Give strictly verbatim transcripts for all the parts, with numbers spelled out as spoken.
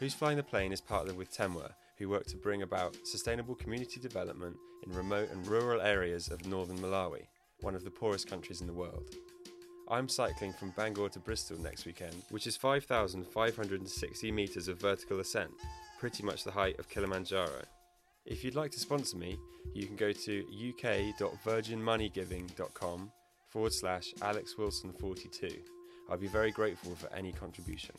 Who's Flying the Plane is partnered with Temwa, who work to bring about sustainable community development in remote and rural areas of northern Malawi, one of the poorest countries in the world. I'm cycling from Bangor to Bristol next weekend, which is five thousand five hundred sixty metres of vertical ascent, pretty much the height of Kilimanjaro. If you'd like to sponsor me, you can go to uk.virginmoneygiving.com forward slash alexwilson42. I'd be very grateful for any contribution.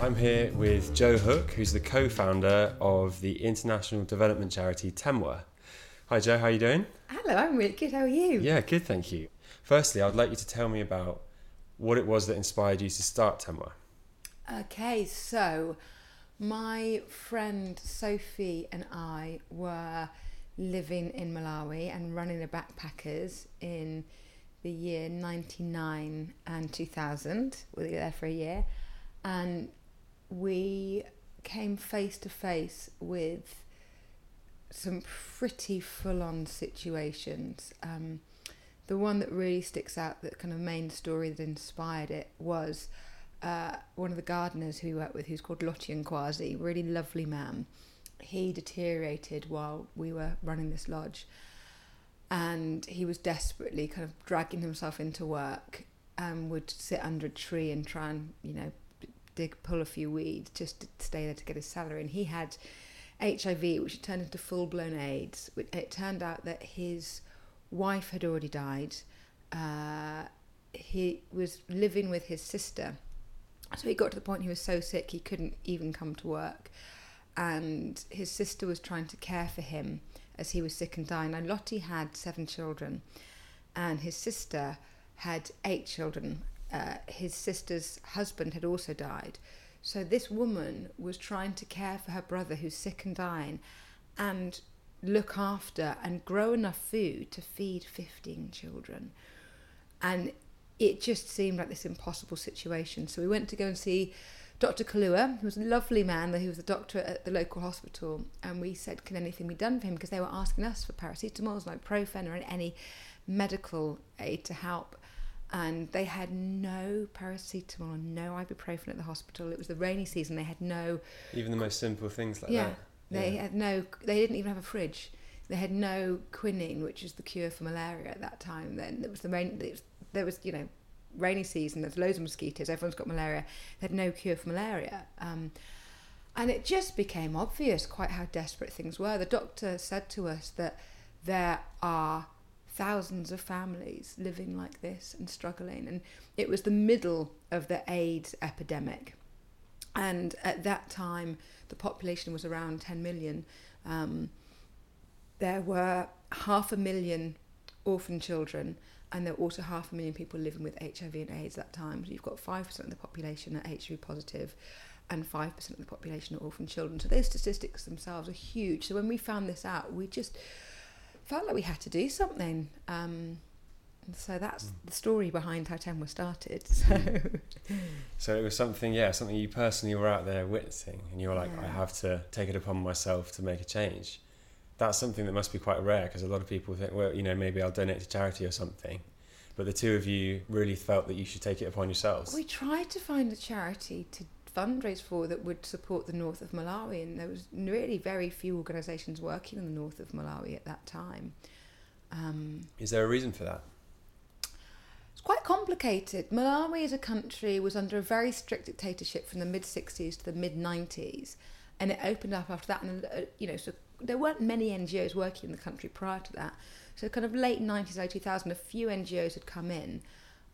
I'm here with Joe Hook, who's the co-founder of the international development charity Temwa. Hi Joe, how are you doing? Hello, I'm really good, how are you? Yeah, good, thank you. Firstly, I'd like you to tell me about what it was that inspired you to start Temwa. Okay, so my friend Sophie and I were living in Malawi and running the backpackers in the year ninety-nine and two thousand. We were there for a year and we came face to face with some pretty full-on situations. Um, the one that really sticks out, that kind of main story that inspired it, was uh, one of the gardeners who we work with, who's called Lottie Nkwasi, really lovely man. He deteriorated while we were running this lodge and he was desperately kind of dragging himself into work and would sit under a tree and try and, you know, dig, pull a few weeds just to stay there to get his salary. And he had H I V, which turned into full-blown AIDS. It turned out that his wife had already died. Uh, he was living with his sister. So he got to the point he was so sick he couldn't even come to work. And his sister was trying to care for him as he was sick and dying. Now, Lottie had seven children and his sister had eight children. Uh, his sister's husband had also died. So this woman was trying to care for her brother who's sick and dying and look after and grow enough food to feed fifteen children. And it just seemed like this impossible situation. So we went to go and see Doctor Kalua, who was a lovely man. He was a doctor at the local hospital. And we said, can anything be done for him? Because they were asking us for paracetamols, like Profen or any medical aid to help. And they had no paracetamol, no ibuprofen at the hospital. It was the rainy season. They had no... Even the most simple things like yeah, that. They yeah. had no... They didn't even have a fridge. They had no quinine, which is the cure for malaria at that time. Then it was the rain... It was, there was, you know, rainy season. There's loads of mosquitoes. Everyone's got malaria. They had no cure for malaria. Um, and it just became obvious quite how desperate things were. The doctor said to us that there are thousands of families living like this and struggling, and it was the middle of the AIDS epidemic, and at that time the population was around ten million. Um, there were half a million orphan children and there were also half a million people living with H I V and AIDS at that time. So you've got five percent of the population are H I V positive and five percent of the population are orphan children, so those statistics themselves are huge. So when we found this out, we just felt like we had to do something, um, and so that's mm. the story behind how Temwa started. So, so it was something, yeah, something you personally were out there witnessing, and you were like, yeah. I have to take it upon myself to make a change. That's something that must be quite rare, because a lot of people think, well, you know, maybe I'll donate to charity or something. But the two of you really felt that you should take it upon yourselves. We tried to find a charity to fundraise for that would support the north of Malawi, and there was really very few organisations working in the north of Malawi at that time. Um, is there a reason for that? It's quite complicated. Malawi as a country was under a very strict dictatorship from the mid-sixties to the mid-nineties, and it opened up after that, and uh, you know, so there weren't many N G Os working in the country prior to that. So kind of late nineties, early two thousand, a few N G Os had come in.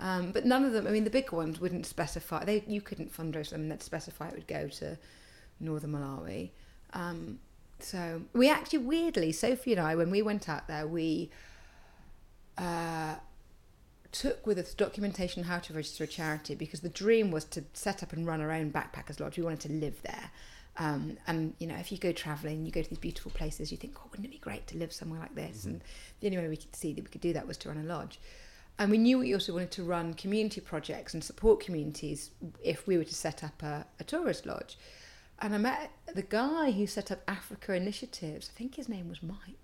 Um, but none of them, I mean, the big ones wouldn't specify. They, you couldn't fundraise them, and they'd specify it would go to Northern Malawi. Um, so we actually, weirdly, Sophie and I, when we went out there, we uh, took with us documentation how to register a charity, because the dream was to set up and run our own backpackers lodge. We wanted to live there. Um, and, you know, if you go travelling, you go to these beautiful places, you think, oh, wouldn't it be great to live somewhere like this? Mm-hmm. And the only way we could see that we could do that was to run a lodge. And we knew we also wanted to run community projects and support communities if we were to set up a, a tourist lodge. And I met the guy who set up Africa Initiatives. I think his name was Mike.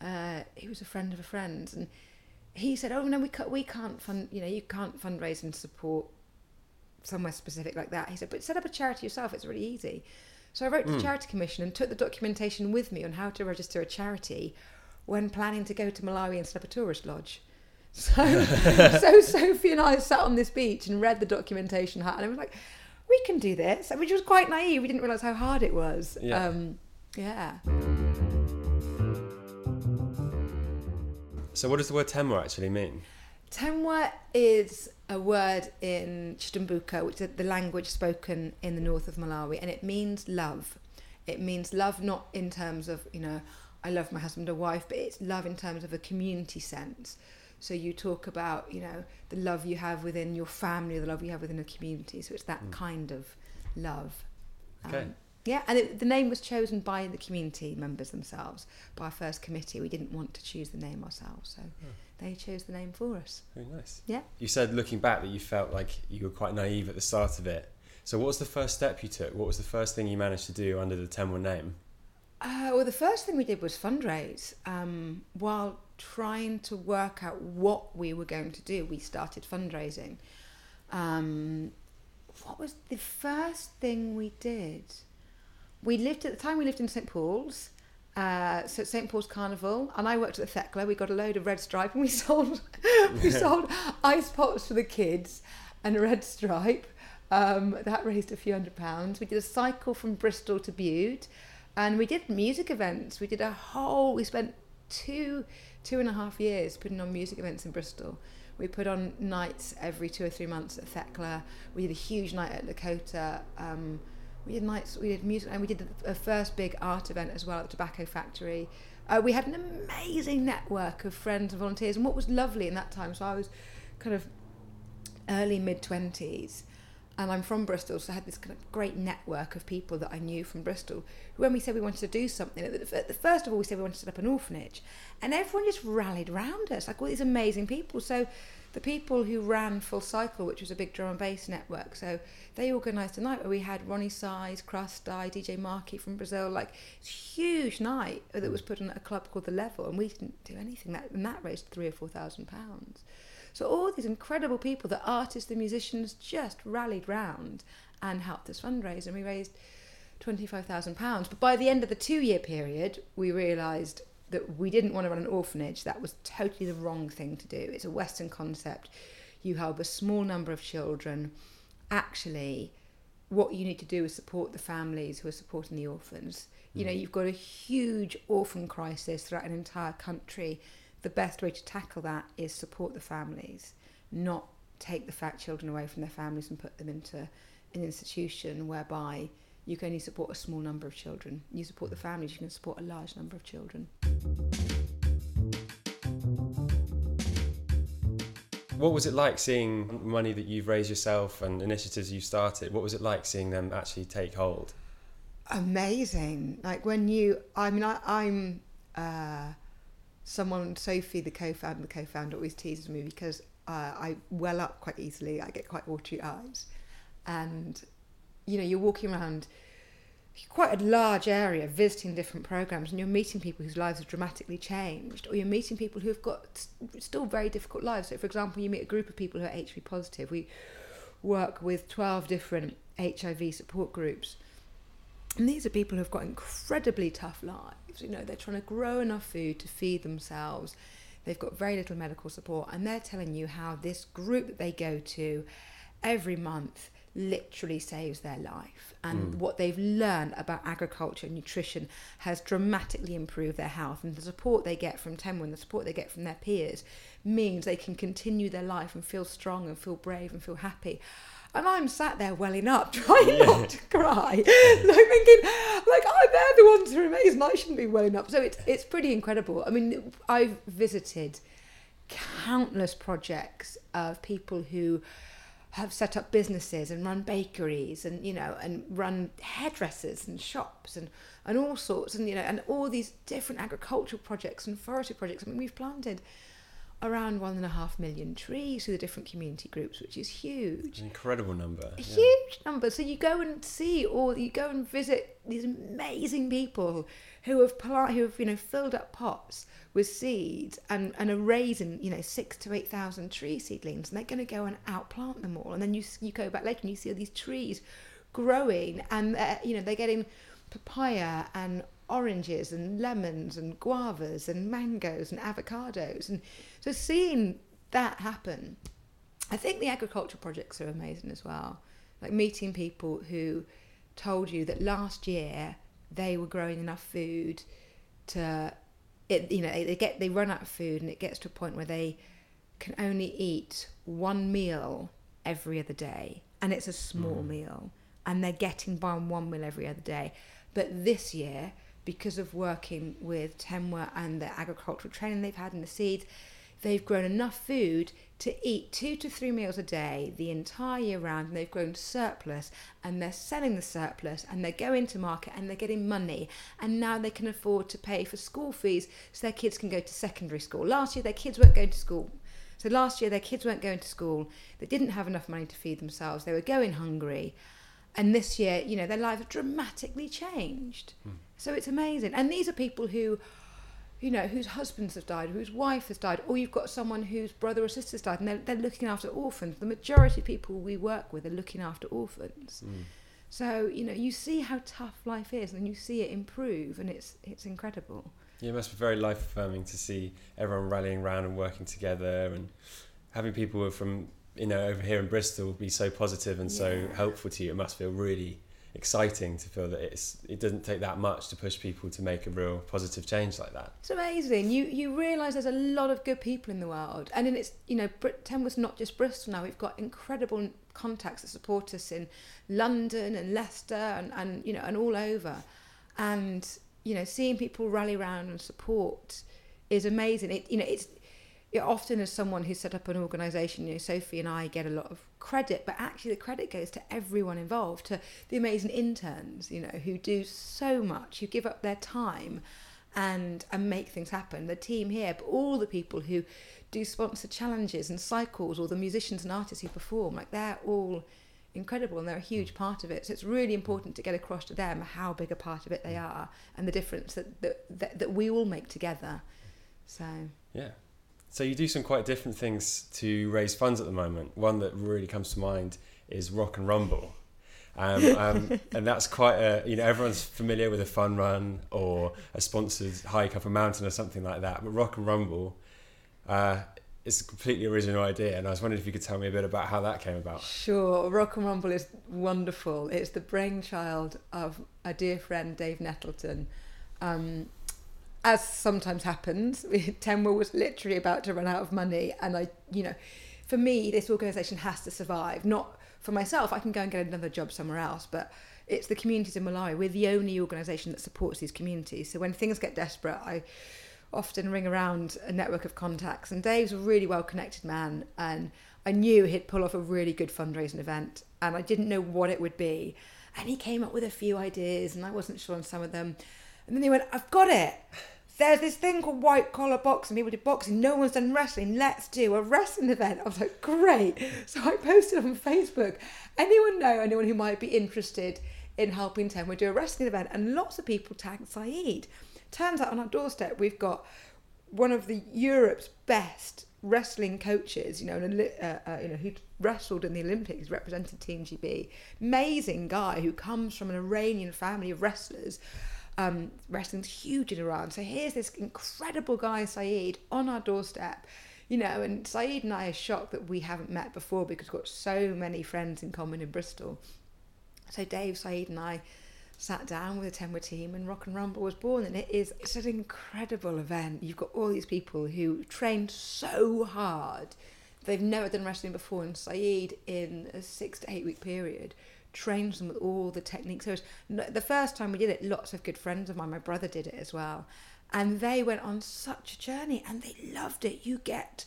Uh, he was a friend of a friend's. And he said, oh no, we can't, we can't fund, you know, you can't fundraise and support somewhere specific like that. He said, but set up a charity yourself, it's really easy. So I wrote to mm. the Charity Commission and took the documentation with me on how to register a charity when planning to go to Malawi and set up a tourist lodge. So, so Sophie and I sat on this beach and read the documentation, and I was like, we can do this, which was quite naive. We didn't realise how hard it was. Yeah. Um, yeah. So what does the word Temwa actually mean? Temwa is a word in Chitumbuka, which is the language spoken in the north of Malawi, and it means love. It means love not in terms of, you know, I love my husband or wife, but it's love in terms of a community sense. So you talk about, you know, the love you have within your family, the love you have within a community. So it's that mm. kind of love. Okay. Um, yeah, and it, the name was chosen by the community members themselves, by our first committee. We didn't want to choose the name ourselves, so oh. they chose the name for us. Very nice. Yeah. You said, looking back, that you felt like you were quite naive at the start of it. So what was the first step you took? What was the first thing you managed to do under the Temwa name? Uh, well, the first thing we did was fundraise. Um, while trying to work out what we were going to do, we started fundraising. Um, what was the first thing we did? We lived, at the time we lived in Saint Paul's, uh, so at Saint Paul's Carnival, and I worked at the Thekla. We got a load of Red Stripe and we sold we sold ice pops for the kids and Red Stripe. Um, that raised a few hundred pounds. We did a cycle from Bristol to Bude, and we did music events. We did a whole, we spent two, two and a half years putting on music events in Bristol. We put on nights every two or three months at Thekla. We did a huge night at Lakota. Um, we did nights, we did music, and we did a first big art event as well at the Tobacco Factory. Uh, we had an amazing network of friends and volunteers, and what was lovely in that time, so I was kind of early mid twenties, and I'm from Bristol, so I had this kind of great network of people that I knew from Bristol. When we said we wanted to do something, at the first of all, we said we wanted to set up an orphanage, and everyone just rallied round us, like all these amazing people. So the people who ran Full Cycle, which was a big drum and bass network, so they organised a night where we had Ronnie Size, Krustai, D J Markey from Brazil, like it's a huge night that was put on at a club called The Level, and we didn't do anything, that, and that raised three or four thousand pounds. So all these incredible people, the artists, the musicians, just rallied round and helped us fundraise, and we raised twenty-five thousand pounds. But by the end of the two-year period, we realised that we didn't want to run an orphanage. That was totally the wrong thing to do. It's a Western concept. You help a small number of children. Actually, what you need to do is support the families who are supporting the orphans. Mm. You know, you've got a huge orphan crisis throughout an entire country. The best way to tackle that is support the families, not take the fat children away from their families and put them into an institution whereby you can only support a small number of children. You support the families, you can support a large number of children. What was it like seeing money that you've raised yourself and initiatives you've started, what was it like seeing them actually take hold? Amazing. Like when you, I mean, I, I'm... Uh, Someone, Sophie, the co-founder, the co-founder always teases me because uh, I well up quite easily. I get quite watery eyes, and you know, you're walking around quite a large area, visiting different programs, and you're meeting people whose lives have dramatically changed, or you're meeting people who've got still very difficult lives. So, for example, you meet a group of people who are H I V positive. We work with twelve different H I V support groups. And these are people who've got incredibly tough lives. You know, they're trying to grow enough food to feed themselves. They've got very little medical support. And they're telling you how this group that they go to every month literally saves their life. And mm. what they've learned about agriculture and nutrition has dramatically improved their health. And the support they get from Temwa and the support they get from their peers means they can continue their life and feel strong and feel brave and feel happy. And I'm sat there welling up, trying yeah. not to cry, like thinking, like, oh, they're the ones who are amazing, I shouldn't be welling up. So it's it's pretty incredible. I mean, I've visited countless projects of people who have set up businesses and run bakeries and, you know, and run hairdressers and shops and, and all sorts and, you know, and all these different agricultural projects and forestry projects. I mean, we've planted around one and a half million trees through the different community groups, which is huge. An incredible number. A yeah. huge number. So you go and see all, you go and visit these amazing people who have who have you know filled up pots with seeds and, and are raising you know six to eight thousand tree seedlings, and they're going to go and outplant them all. And then you you go back later and you see all these trees growing, and uh, you know they're getting papaya and oranges and lemons and guavas and mangoes and avocados. And so seeing that happen, I think the agricultural projects are amazing as well. Like meeting people who told you that last year they were growing enough food to, it, you know, they get they run out of food, and it gets to a point where they can only eat one meal every other day, and it's a small mm. meal, and they're getting by on one meal every other day. But this year, because of working with Temwa and the agricultural training they've had in the seeds, they've grown enough food to eat two to three meals a day the entire year round, and they've grown surplus, and they're selling the surplus, and they're going to market, and they're getting money, and now they can afford to pay for school fees so their kids can go to secondary school. Last year their kids weren't going to school. So last year their kids weren't going to school, they didn't have enough money to feed themselves, they were going hungry. And this year, you know, their lives have dramatically changed. Mm. So it's amazing. And these are people who, you know, whose husbands have died, whose wife has died, or you've got someone whose brother or sister's died, and they're, they're looking after orphans. The majority of people we work with are looking after orphans. Mm. So, you know, you see how tough life is, and you see it improve, and it's it's incredible. Yeah, it must be very life-affirming to see everyone rallying around and working together, and having people from... you know, over here in Bristol be so positive and yeah. so helpful to you. It must feel really exciting to feel that it's it doesn't take that much to push people to make a real positive change like that. It's amazing. You you realise there's a lot of good people in the world, and then it's you know, Temwa's not just Bristol now. We've got incredible contacts that support us in London and Leicester and, and you know and all over, and you know, seeing people rally around and support is amazing. It you know it's. It often, as someone who set up an organisation, you know, Sophie and I get a lot of credit, but actually the credit goes to everyone involved, to the amazing interns, you know, who do so much, who give up their time and and make things happen. The team here, but all the people who do sponsor challenges and cycles, or the musicians and artists who perform, like they're all incredible, and they're a huge part of it. So it's really important to get across to them how big a part of it they are, and the difference that that, that, that we all make together. So yeah. So you do some quite different things to raise funds at the moment. One that really comes to mind is Rock and Rumble. Um, um, and that's quite a, you know, everyone's familiar with a fun run or a sponsored hike up a mountain or something like that. But Rock and Rumble uh, is a completely original idea. And I was wondering if you could tell me a bit about how that came about. Sure. Rock and Rumble is wonderful. It's the brainchild of a dear friend, Dave Nettleton. Um As sometimes happens, Temwa was literally about to run out of money, and I, you know, for me, this organisation has to survive. Not for myself, I can go and get another job somewhere else, but it's the communities in Malawi. We're the only organisation that supports these communities. So when things get desperate, I often ring around a network of contacts, and Dave's a really well-connected man, and I knew he'd pull off a really good fundraising event, and I didn't know what it would be. And he came up with a few ideas, and I wasn't sure on some of them. And then they went, I've got it. There's this thing called white collar boxing. People do boxing. No one's done wrestling. Let's do a wrestling event. I was like, great. So I posted on Facebook, anyone know anyone who might be interested in helping Temwa do a wrestling event? And lots of people tagged Saeed. Turns out on our doorstep, we've got one of the Europe's best wrestling coaches, you know, an, uh, uh, you know, who wrestled in the Olympics, represented Team G B. Amazing guy who comes from an Iranian family of wrestlers. Um, wrestling's huge in Iran. So here's this incredible guy, Saeed, on our doorstep, you know, and Saeed and I are shocked that we haven't met before because we've got so many friends in common in Bristol. So Dave, Saeed and I sat down with the Temwa team, and Rock and Rumble was born, and it is it's an incredible event. You've got all these people who trained so hard. They've never done wrestling before, and Saeed, in a six to eight week period, trained them with all the techniques. So the first time we did it, lots of good friends of mine, my brother did it as well, and they went on such a journey, and they loved it. You get,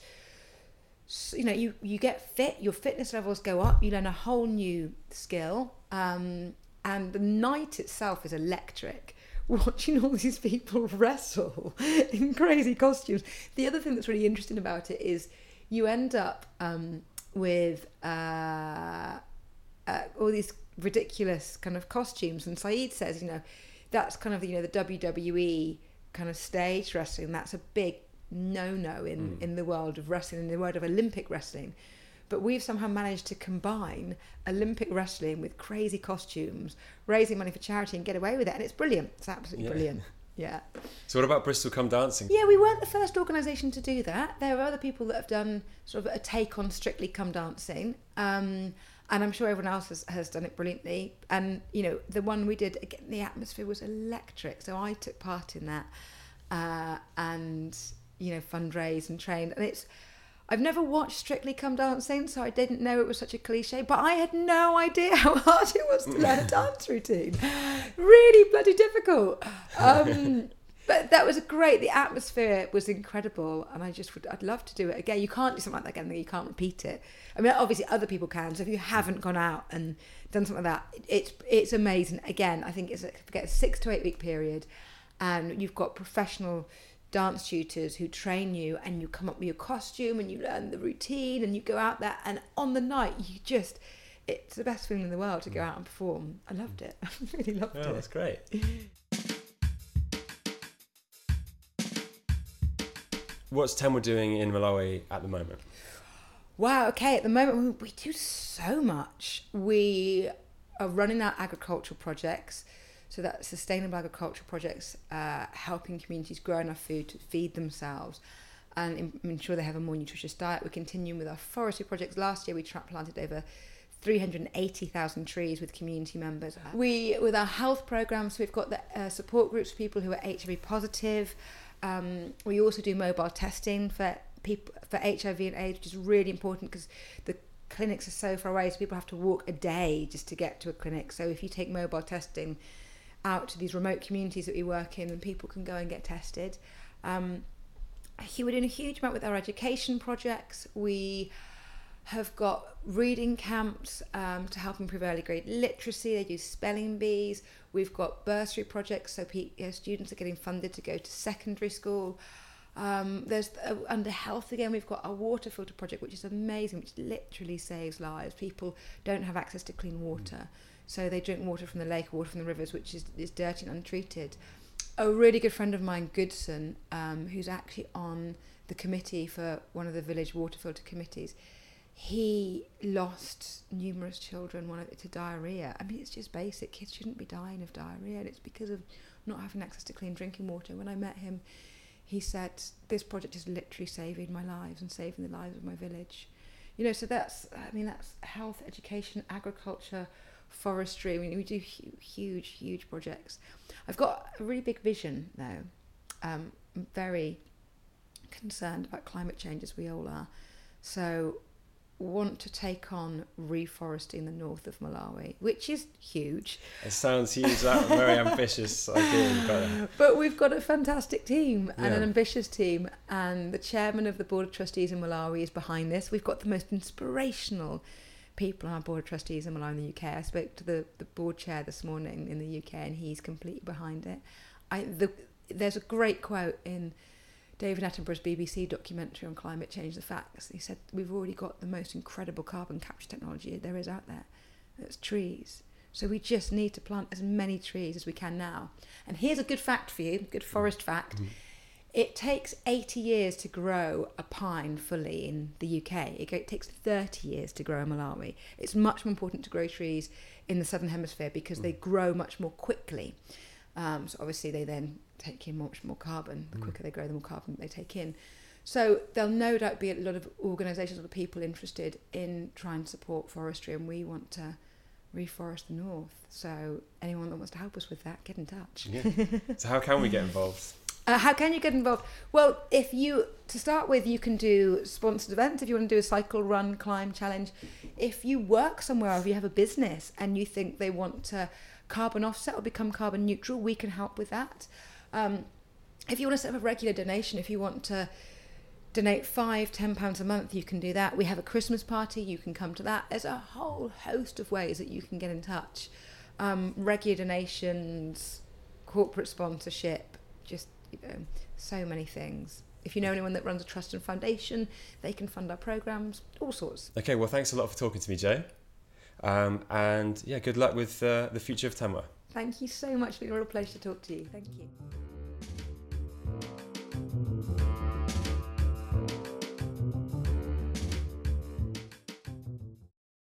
you know, you you get fit. Your fitness levels go up. You learn a whole new skill, um, and the night itself is electric. watching all these people wrestle in crazy costumes. The other thing that's really interesting about it is you end up um, with uh, uh, all these ridiculous kind of costumes. And Saeed says, you know, that's kind of, you know, the W W E kind of stage wrestling. That's a big no-no in, mm. in the world of wrestling, in the world of Olympic wrestling. But we've somehow managed to combine Olympic wrestling with crazy costumes, raising money for charity, and get away with it. And it's brilliant. It's absolutely yeah. brilliant. Yeah. So what about Bristol Come Dancing? Yeah, we weren't the first organisation to do that. There are other people that have done sort of a take on Strictly Come Dancing. Um, and I'm sure everyone else has, has done it brilliantly. And, you know, the one we did, again, the atmosphere was electric. So I took part in that uh, and, you know, fundraised and trained. And it's... I've never watched Strictly Come Dancing, so I didn't know it was such a cliche, but I had no idea how hard it was to learn a dance routine. Really bloody difficult. Um, but that was great. The atmosphere was incredible, and I just would, I'd love to do it again. You can't do something like that again, you can't repeat it. I mean, obviously other people can, so if you haven't gone out and done something like that, it's it's amazing. Again, I think it's a, forget, a six to eight week period, and you've got professional dance tutors who train you, and you come up with your costume and you learn the routine and you go out there, and on the night you just, it's the best feeling in the world to go out and perform. I loved it. I really loved yeah, it. Oh, that's great. What's Temwa doing in Malawi at the moment? Wow, okay, at the moment we do so much. We are running our agricultural projects. So that's sustainable agriculture projects, uh, helping communities grow enough food to feed themselves and in- ensure they have a more nutritious diet. We're continuing with our forestry projects. Last year we tra- planted over three hundred eighty thousand trees with community members. We, with our health programs, we've got the uh, support groups for people who are H I V positive. Um, we also do mobile testing for people for H I V and AIDS, which is really important because the clinics are so far away, so people have to walk a day just to get to a clinic. So if you take mobile testing out to these remote communities that we work in, and people can go and get tested. Um, we're doing a huge amount with our education projects. We have got reading camps um, to help improve early grade literacy. They do spelling bees. We've got bursary projects, so P- you know, students are getting funded to go to secondary school. Um, there's uh, under health again, we've got our water filter project, which is amazing, which literally saves lives. People don't have access to clean water. Mm. So they drink water from the lake, or water from the rivers, which is, is dirty and untreated. A really good friend of mine, Goodson, um, who's actually on the committee for one of the village water filter committees, he lost numerous children one of, to diarrhoea. I mean, it's just basic. Kids shouldn't be dying of diarrhoea, and it's because of not having access to clean drinking water. When I met him, he said, this project is literally saving my lives and saving the lives of my village. You know, so that's, I mean, that's health, education, agriculture, forestry. We, we do hu- huge, huge projects. I've got a really big vision, though. Um, I'm very concerned about climate change, as we all are. So want to take on reforesting the north of Malawi, which is huge. It sounds huge. That's a very ambitious idea. But... but we've got a fantastic team and yeah. an ambitious team. And the chairman of the Board of Trustees in Malawi is behind this. We've got the most inspirational people on our Board of Trustees in Malawi in the U K. I spoke to the, the board chair this morning in the U K, and he's completely behind it. I, the, there's a great quote in David Attenborough's B B C documentary on climate change, The Facts. He said, we've already got the most incredible carbon capture technology there is out there. That's trees. So we just need to plant as many trees as we can now. And here's a good fact for you, good forest fact. Mm-hmm. It takes eighty years to grow a pine fully in the U K. It takes thirty years to grow in Malawi. It's much more important to grow trees in the Southern Hemisphere because mm. they grow much more quickly. Um, so obviously they then take in much more carbon. The quicker mm. they grow, the more carbon they take in. So there'll no doubt be a lot of organisations or people interested in trying to support forestry, and we want to reforest the north. So anyone that wants to help us with that, get in touch. Yeah. So how can we get involved? Uh, how can you get involved? Well, if you, to start with, you can do sponsored events. If you want to do a cycle, run, climb challenge. If you work somewhere, or if you have a business and you think they want to carbon offset or become carbon neutral, we can help with that. Um, if you want to set up a regular donation, if you want to donate five, ten pounds a month, you can do that. We have a Christmas party, you can come to that. There's a whole host of ways that you can get in touch. Um, regular donations, corporate sponsorship, just, you know, so many things. If you know anyone that runs a trust and foundation, they can fund our programmes, all sorts. Okay, well, thanks a lot for talking to me, Jay. Um, and yeah, good luck with uh, the future of Temwa. Thank you so much. It's been a real pleasure to talk to you. Thank you.